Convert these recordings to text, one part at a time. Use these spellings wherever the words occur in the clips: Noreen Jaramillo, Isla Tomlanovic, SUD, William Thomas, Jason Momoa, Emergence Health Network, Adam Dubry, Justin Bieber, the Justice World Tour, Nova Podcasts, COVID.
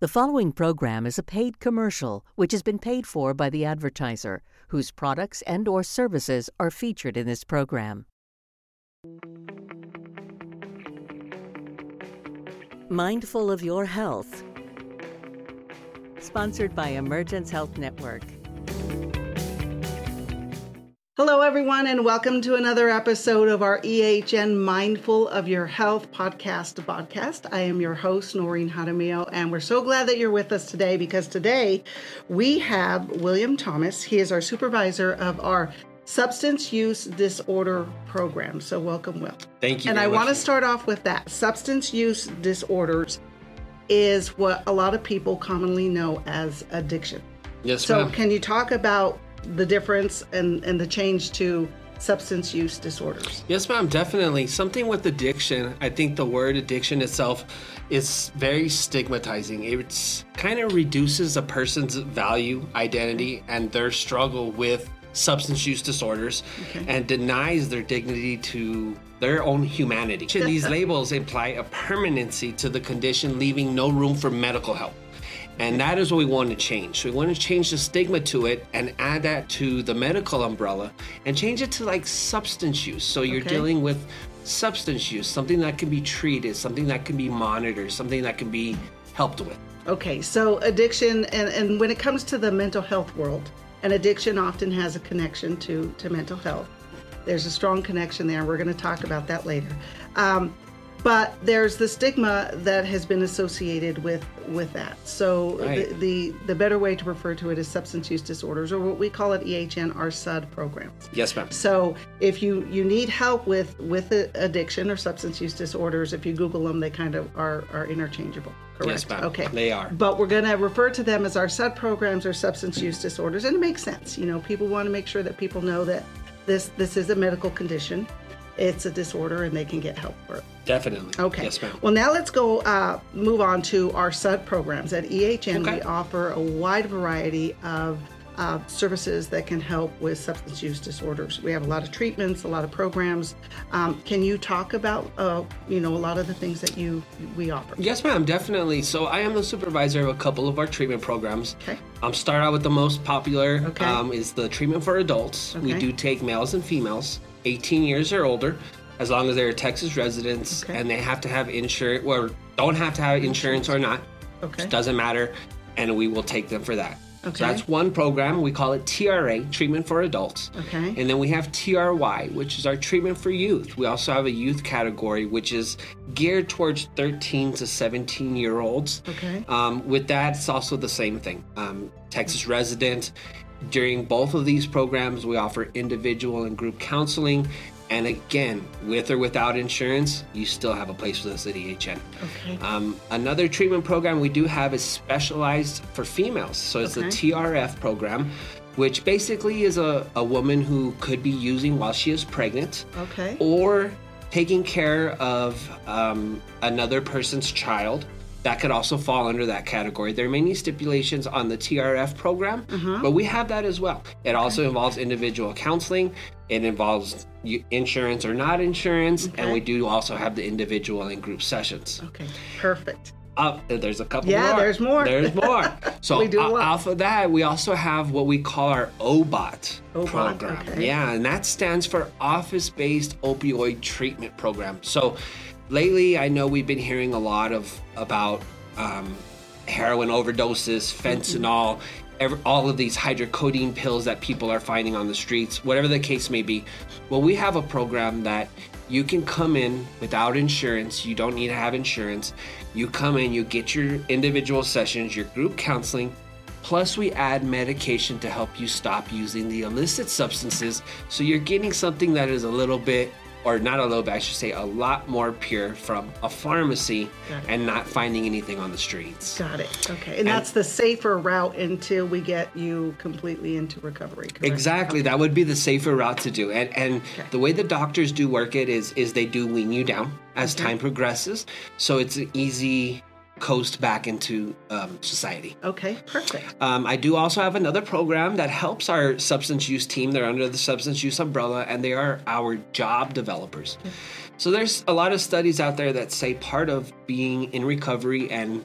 The following program is a paid commercial which has been paid for by the advertiser, whose products and/or services are featured in this program. Mindful of Your Health, sponsored by Emergence Health Network. Hello, everyone, and welcome to another episode of our EHN Mindful of Your Health podcast. I am your host, Noreen Jaramillo, and we're so glad that you're with us today because today we have William Thomas. He is our supervisor of our substance use disorder program. So welcome, Will. Thank you. And I want to start off with that. Substance use disorders is what a lot of people commonly know as addiction. Yes, so ma'am. Can you talk about the difference and the change to substance use disorders? Yes, ma'am, definitely. Something with addiction, I think the word addiction itself is very stigmatizing. It kind of reduces a person's value, identity, and their struggle with substance use disorders, and denies their dignity to their own humanity. These labels imply a permanency to the condition, leaving no room for medical help. And that is what we want to change. So we want to change the stigma to it and add that to the medical umbrella and change it to like substance use. So you're dealing with substance use, something that can be treated, something that can be monitored, something that can be helped with. Okay, so addiction, and when it comes to the mental health world, and addiction often has a connection to mental health. There's a strong connection there. We're going to talk about that later. But there's the stigma that has been associated with that. So the better way to refer to it is substance use disorders, or what we call at EHN, our SUD programs. Yes, ma'am. So if you need help with addiction or substance use disorders, if you Google them, they kind of are interchangeable. Correct. Yes, ma'am. Okay. They are. But we're going to refer to them as our SUD programs or substance use disorders. And it makes sense. You know, people want to make sure that people know that this is a medical condition. It's a disorder and they can get help for it. Definitely. Okay. Yes, ma'am. Well, now let's go move on to our SUD programs. At EHN, we offer a wide variety of services that can help with substance use disorders. We have a lot of treatments, a lot of programs. Can you talk about, a lot of the things that we offer? Yes, ma'am, definitely. So I am the supervisor of a couple of our treatment programs. Okay. Start out with the most popular is the treatment for adults. Okay. We do take males and females, 18 years or older, as long as they're Texas residents and they have to have insurance, or don't have to have insurance or not. Okay. It doesn't matter, and we will take them for that. Okay. So that's one program. We call it TRA, Treatment for Adults. Okay. And then we have TRY, which is our Treatment for Youth. We also have a youth category, which is geared towards 13 to 17-year-olds. Okay. With that, it's also the same thing. Texas resident. During both of these programs, we offer individual and group counseling. And again, with or without insurance, you still have a place with us at EHN. Okay. Another treatment program we do have is specialized for females. So it's the TRF program, which basically is a woman who could be using while she is pregnant or taking care of another person's child. That could also fall under that category. There are many stipulations on the TRF program, but we have that as well. It also involves individual counseling. It involves insurance or not insurance, and we do also have the individual and group sessions. Okay, perfect. There's a couple more. Yeah, there's more. So off of that, we also have what we call our OBOT program. Okay. Yeah, and that stands for Office-Based Opioid Treatment Program. So lately, I know we've been hearing a lot about heroin overdoses, fentanyl, all of these hydrocodone pills that people are finding on the streets, whatever the case may be. Well, we have a program that you can come in without insurance. You don't need to have insurance. You come in, you get your individual sessions, your group counseling, plus we add medication to help you stop using the illicit substances. So you're getting something that is a lot more pure from a pharmacy and not finding anything on the streets. Got it. Okay. And that's the safer route until we get you completely into recovery. Correct? Exactly. Okay. That would be the safer route to do. And the way the doctors do work it is they do wean you down as time progresses. So it's an easy coast back into society. Okay, perfect. I do also have another program that helps our substance use team. They're under the substance use umbrella, and they are our job developers. Okay. So there's a lot of studies out there that say part of being in recovery and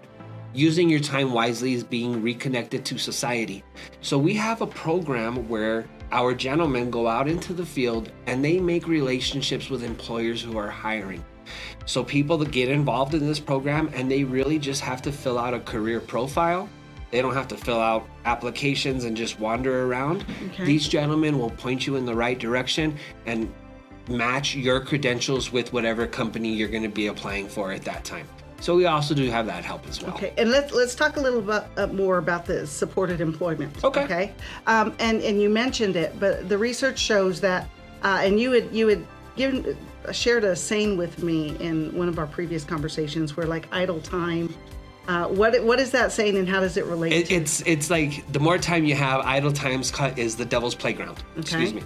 Using your time wisely is being reconnected to society. So we have a program where our gentlemen go out into the field and they make relationships with employers who are hiring. So people that get involved in this program, and they really just have to fill out a career profile. They don't have to fill out applications and just wander around. Okay. These gentlemen will point you in the right direction and match your credentials with whatever company you're going to be applying for at that time. So we also do have that help as well. Okay, and let's talk a little bit more about the supported employment. Okay. Okay? And you mentioned it, but the research shows that, and you had shared a saying with me in one of our previous conversations where, like, idle time. What is that saying, and how does it relate? It's like the more time you have, idle time's cut is the devil's playground. Okay. Excuse me.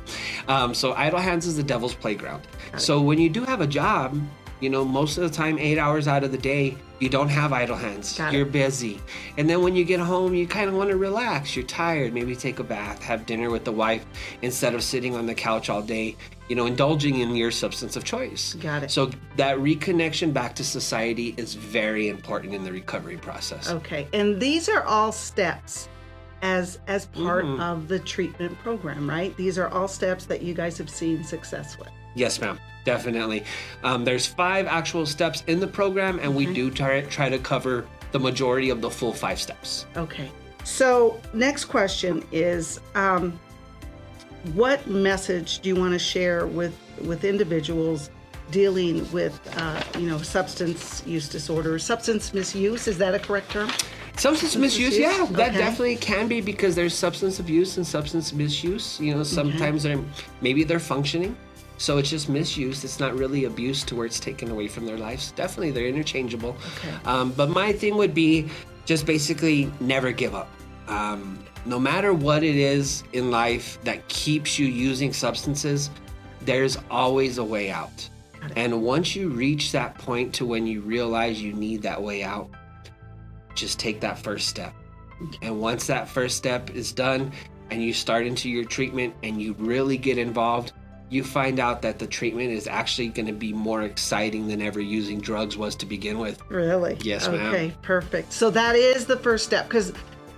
So idle hands is the devil's playground. So when you do have a job, you know, most of the time, 8 hours out of the day, you don't have idle hands. You're busy. And then when you get home, you kind of want to relax. You're tired. Maybe take a bath, have dinner with the wife instead of sitting on the couch all day, you know, indulging in your substance of choice. Got it. So that reconnection back to society is very important in the recovery process. Okay. And these are all steps as part of the treatment program, right? These are all steps that you guys have seen success with. Yes, ma'am. Definitely. There's 5 actual steps in the program, and we do try to cover the majority of the full 5 steps. Okay. So next question is, what message do you want to share with individuals dealing with, substance use disorder, substance misuse? Is that a correct term? Substance misuse, yeah, okay. That definitely can be, because there's substance abuse and substance misuse. You know, sometimes maybe they're functioning. So it's just misused. It's not really abuse to where it's taken away from their lives. Definitely, they're interchangeable. Okay. But my thing would be just basically never give up. No matter what it is in life that keeps you using substances, there's always a way out. And once you reach that point to when you realize you need that way out, just take that first step. Okay. And once that first step is done and you start into your treatment and you really get involved, you find out that the treatment is actually going to be more exciting than ever using drugs was to begin with. Really? Yes, ma'am. Okay, perfect. So that is the first step, because,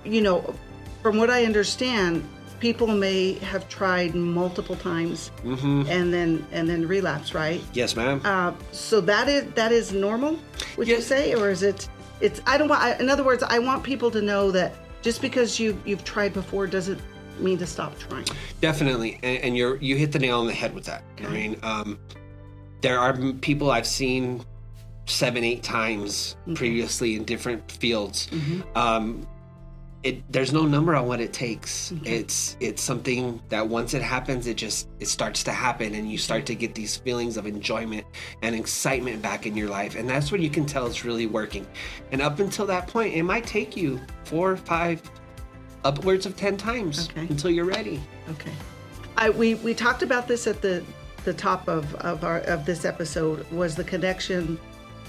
you know, from what I understand, people may have tried multiple times and then relapse, right? Yes, ma'am. So that is normal, would you say, or is it? In other words, I want people to know that just because you've tried before doesn't mean to stop trying. Definitely, and you hit the nail on the head with that. Okay. I mean, there are people I've seen 7-8 times previously in different fields. There's no number on what it takes. Okay. It's something that once it happens, it starts to happen, and you start to get these feelings of enjoyment and excitement back in your life, and that's when you can tell it's really working. And up until that point, it might take you 4 or 5. Upwards of 10 times until you're ready. Okay. We talked about this at the top of this episode, was the connection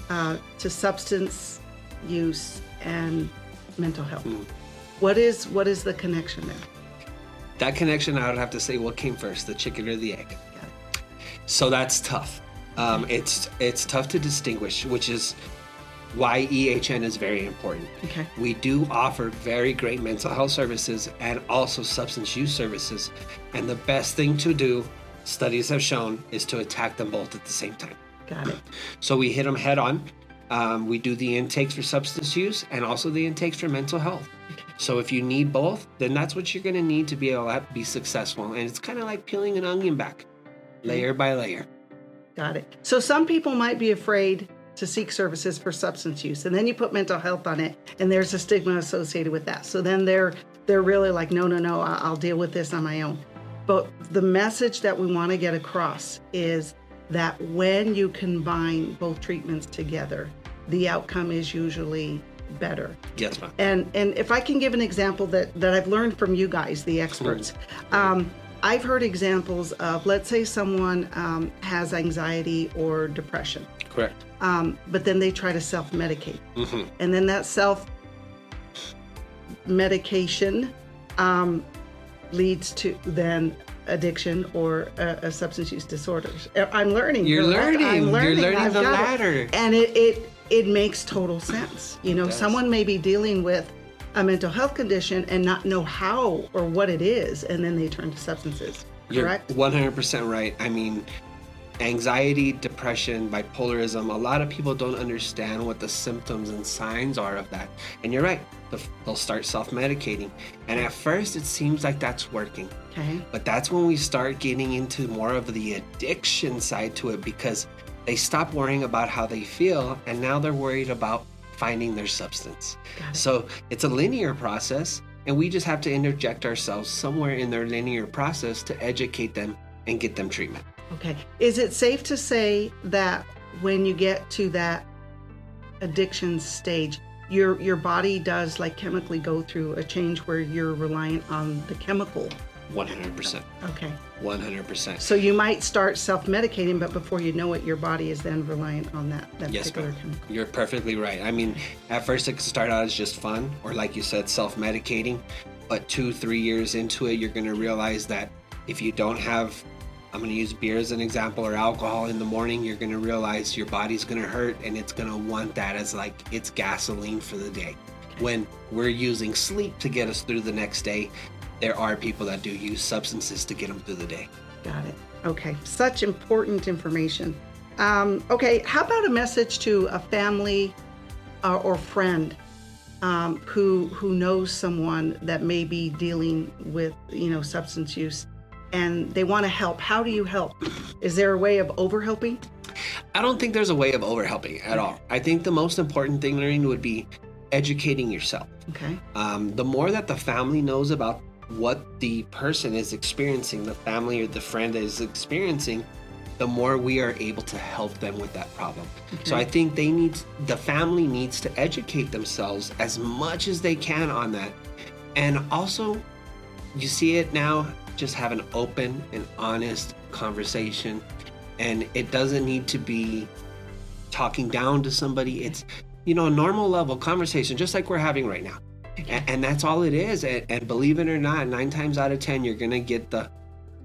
to substance use and mental health. What is the connection there? That connection, I would have to say, what came first, the chicken or the egg? Got it. So that's tough. It's tough to distinguish, which is why EHN is very important. Okay. We do offer very great mental health services and also substance use services. And the best thing to do, studies have shown, is to attack them both at the same time. Got it. So we hit them head on. We do the intakes for substance use and also the intakes for mental health. Okay. So if you need both, then that's what you're going to need to be able to be successful. And it's kind of like peeling an onion back, layer by layer. Got it. So some people might be afraid to seek services for substance use, and then you put mental health on it, and there's a stigma associated with that. So then they're really like, no, I'll deal with this on my own. But the message that we want to get across is that when you combine both treatments together, the outcome is usually better. Yes, ma'am. And if I can give an example that I've learned from you guys, the experts, I've heard examples of, let's say someone has anxiety or depression. Correct. But then they try to self-medicate. And then that self-medication leads to then addiction or a substance use disorders. I'm learning. You're learning. I'm learning. You're learning the latter. And it it makes total sense. You know, someone may be dealing with a mental health condition and not know how or what it is, and then they turn to substances, correct? You're 100% right. I mean, anxiety, depression, bipolarism, a lot of people don't understand what the symptoms and signs are of that. And you're right, they'll start self-medicating. And at first, it seems like that's working. Okay. But that's when we start getting into more of the addiction side to it, because they stop worrying about how they feel, and now they're worried about finding their substance. So it's a linear process, and we just have to interject ourselves somewhere in their linear process to educate them and get them treatment. Okay. Is it safe to say that when you get to that addiction stage, your body does like chemically go through a change where you're reliant on the chemical? 100%. Okay. 100%. So you might start self-medicating, but before you know it, your body is then reliant on that particular chemical. You're perfectly right. I mean, at first it can start out as just fun, or like you said, self-medicating. But 2-3 years into it, you're going to realize that if you don't have, I'm going to use beer as an example, or alcohol in the morning, you're going to realize your body's going to hurt, and it's going to want that as like its gasoline for the day. Okay. When we're using sleep to get us through the next day, there are people that do use substances to get them through the day. Got it. Okay. Such important information. Okay. How about a message to a family or friend who knows someone that may be dealing with, you know, substance use, and they want to help? How do you help? Is there a way of over-helping? I don't think there's a way of over-helping at all. I think the most important thing, Noreen, would be educating yourself. Okay. The more that the family knows about what the person is experiencing, the family or the friend is experiencing, the more we are able to help them with that problem. Okay. So I think the family needs to educate themselves as much as they can on that. And also, you see it now, just have an open and honest conversation. And it doesn't need to be talking down to somebody. It's, you know, a normal level conversation, just like we're having right now. And that's all it is. And believe it or not, 9 times out of 10, you're going to get the,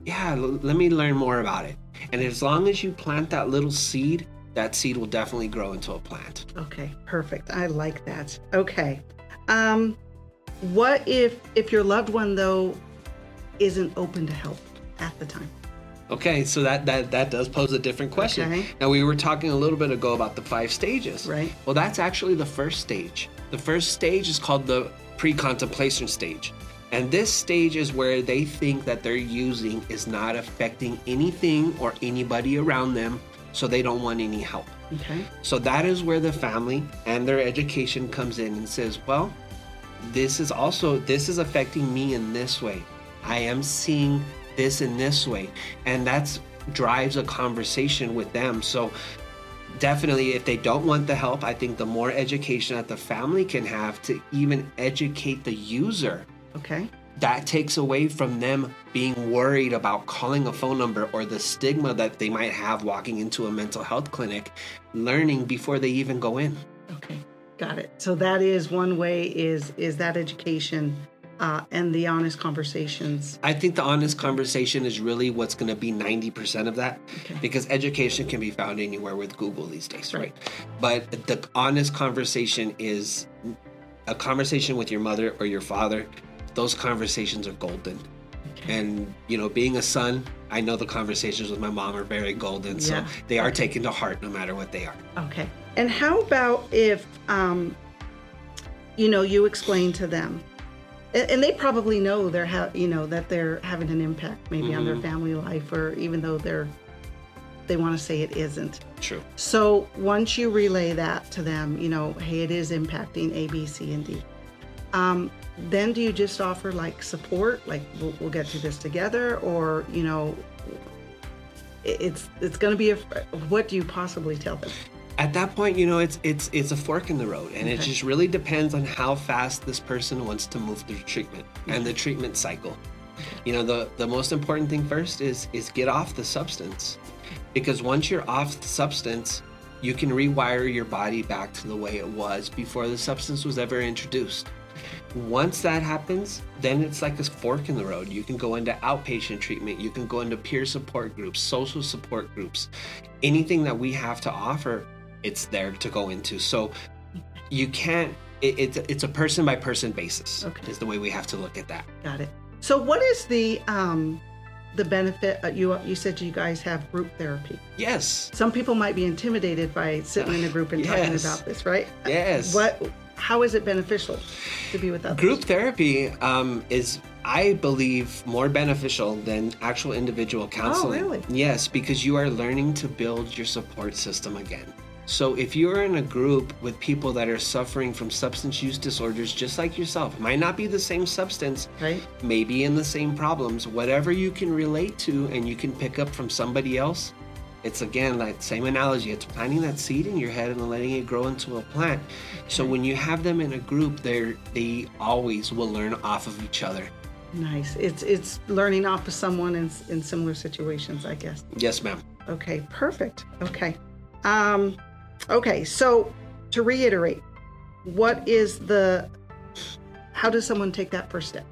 let me learn more about it. And as long as you plant that little seed, that seed will definitely grow into a plant. Okay, perfect. I like that. Okay. What if your loved one, though, isn't open to help at the time? Okay, so that does pose a different question. Okay. Now, we were talking a little bit ago about the 5 stages. Right. Well, that's actually the first stage. The first stage is called the pre-contemplation stage. And this stage is where they think that they're using is not affecting anything or anybody around them, so they don't want any help. Okay. So that is where the family and their education comes in and says, well, this is affecting me in this way. I am seeing this in this way. And that drives a conversation with them. So definitely, if they don't want the help, I think the more education that the family can have to even educate the user. Okay. That takes away from them being worried about calling a phone number or the stigma that they might have walking into a mental health clinic, learning before they even go in. Okay. Got it. So that is one way is that education. And the honest conversations. I think the honest conversation is really what's going to be 90% of that, because education can be found anywhere with Google these days, right? But the honest conversation is a conversation with your mother or your father. Those conversations are golden. Okay. And, you know, being a son, I know the conversations with my mom are very golden, so they are taken to heart no matter what they are. Okay. And how about if, you know, you explain to them, and they probably know that they're having an impact maybe on their family life, or even though they want to say it isn't. True. So once you relay that to them, you know, hey, it is impacting A, B, C, and D. Then do you just offer like support, like we'll get through this together, or, you know, it's going to be what do you possibly tell them? At that point, you know, it's a fork in the road, and it just really depends on how fast this person wants to move through treatment and the treatment cycle. You know, the most important thing first is get off the substance, because once you're off the substance, you can rewire your body back to the way it was before the substance was ever introduced. Once that happens, then it's like a fork in the road. You can go into outpatient treatment. You can go into peer support groups, social support groups, anything that we have to offer. it's there to go into. So you can't, it's a person by person basis, okay, is the way we have to look at that. Got it. So what is the benefit? You said you guys have group therapy. Yes. Some people might be intimidated by sitting in a group and yes, talking about this, right? Yes. How is it beneficial to be with others? Group therapy is, I believe, more beneficial than actual individual counseling. Oh, really? Yes, because you are learning to build your support system again. So if you're in a group with people that are suffering from substance use disorders, just like yourself, might not be the same substance, right, maybe in the same problems, whatever you can relate to and you can pick up from somebody else, it's again that same analogy. It's planting that seed in your head and letting it grow into a plant. Okay. So when you have them in a group, they always will learn off of each other. Nice. It's learning off of someone in similar situations, I guess. Yes, ma'am. Okay, perfect. Okay. Okay, so to reiterate, how does someone take that first step?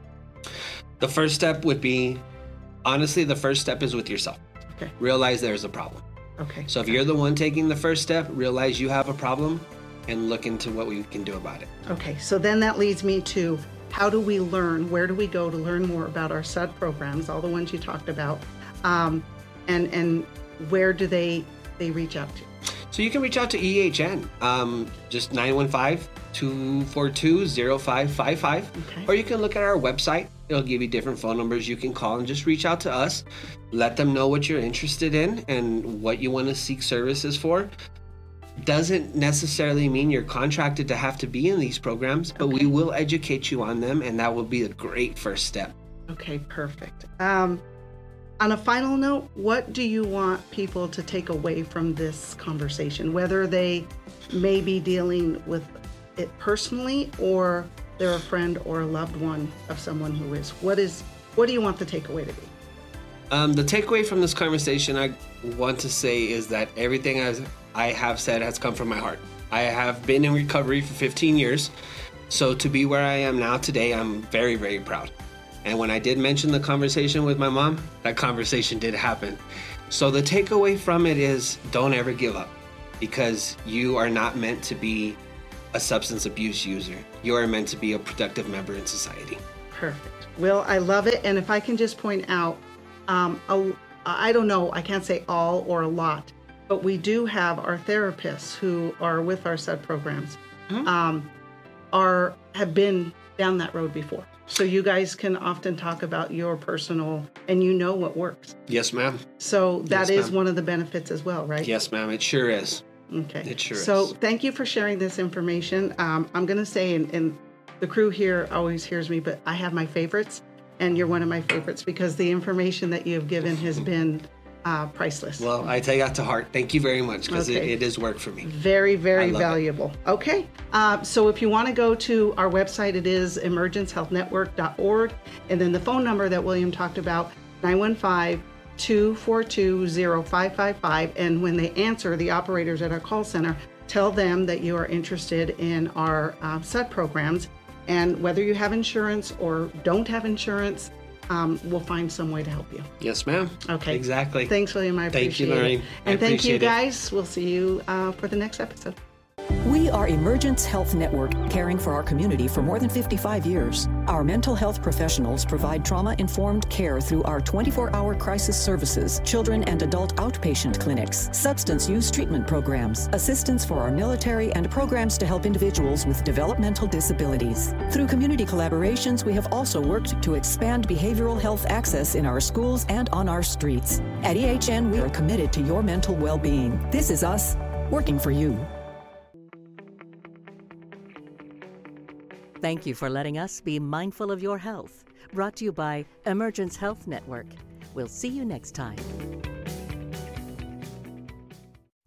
The first step would be, honestly, the first step is with yourself. Okay. Realize there's a problem. Okay. So if you're the one taking the first step, realize you have a problem and look into what we can do about it. Okay, so then that leads me to, how do we learn? Where do we go to learn more about our SUD programs, all the ones you talked about, and where do they reach out to? So you can reach out to EHN, just 915-242-0555. Okay. Or you can look at our website. It'll give you different phone numbers you can call and just reach out to us. Let them know what you're interested in and what you want to seek services for. Doesn't necessarily mean you're contracted to have to be in these programs, but okay, we will educate you on them, and that will be a great first step. Okay, perfect. On a final note, what do you want people to take away from this conversation, whether they may be dealing with it personally or they're a friend or a loved one of someone who is? What do you want the takeaway to be? The takeaway from this conversation I want to say is that everything I have said has come from my heart. I have been in recovery for 15 years, so to be where I am now today, I'm very, very proud. And when I did mention the conversation with my mom, that conversation did happen. So the takeaway from it is, don't ever give up, because you are not meant to be a substance abuse user. You are meant to be a productive member in society. Perfect. Well, I love it. And if I can just point out, I don't know, I can't say all or a lot, but we do have our therapists who are with our SUD programs, mm-hmm, have been down that road before. So you guys can often talk about your personal, and you know what works. Yes, ma'am. So that is one of the benefits as well, right? Yes, ma'am. It sure is. Okay. It sure is. So thank you for sharing this information. I'm going to say, and the crew here always hears me, but I have my favorites, and you're one of my favorites because the information that you have given has been priceless. Well, I take that to heart. Thank you very much, because it is work for me. Very, very valuable. It. Okay. So if you want to go to our website, it is emergencehealthnetwork.org. And then the phone number that William talked about, 915-242-0555. And when they answer, the operators at our call center, tell them that you are interested in our SUD programs. And whether you have insurance or don't have insurance, we'll find some way to help you. Yes, ma'am. Okay. Exactly. Thanks, William. I appreciate it. Thank you, Noreen. And thank you, guys. We'll see you for the next episode. We are Emergence Health Network, caring for our community for more than 55 years. Our mental health professionals provide trauma-informed care through our 24-hour crisis services, children and adult outpatient clinics, substance use treatment programs, assistance for our military, and programs to help individuals with developmental disabilities. Through community collaborations, we have also worked to expand behavioral health access in our schools and on our streets. At EHN, we are committed to your mental well-being. This is us, working for you. Thank you for letting us be mindful of your health. Brought to you by Emergence Health Network. We'll see you next time.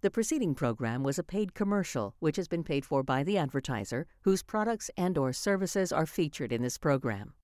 The preceding program was a paid commercial, which has been paid for by the advertiser, whose products and/or services are featured in this program.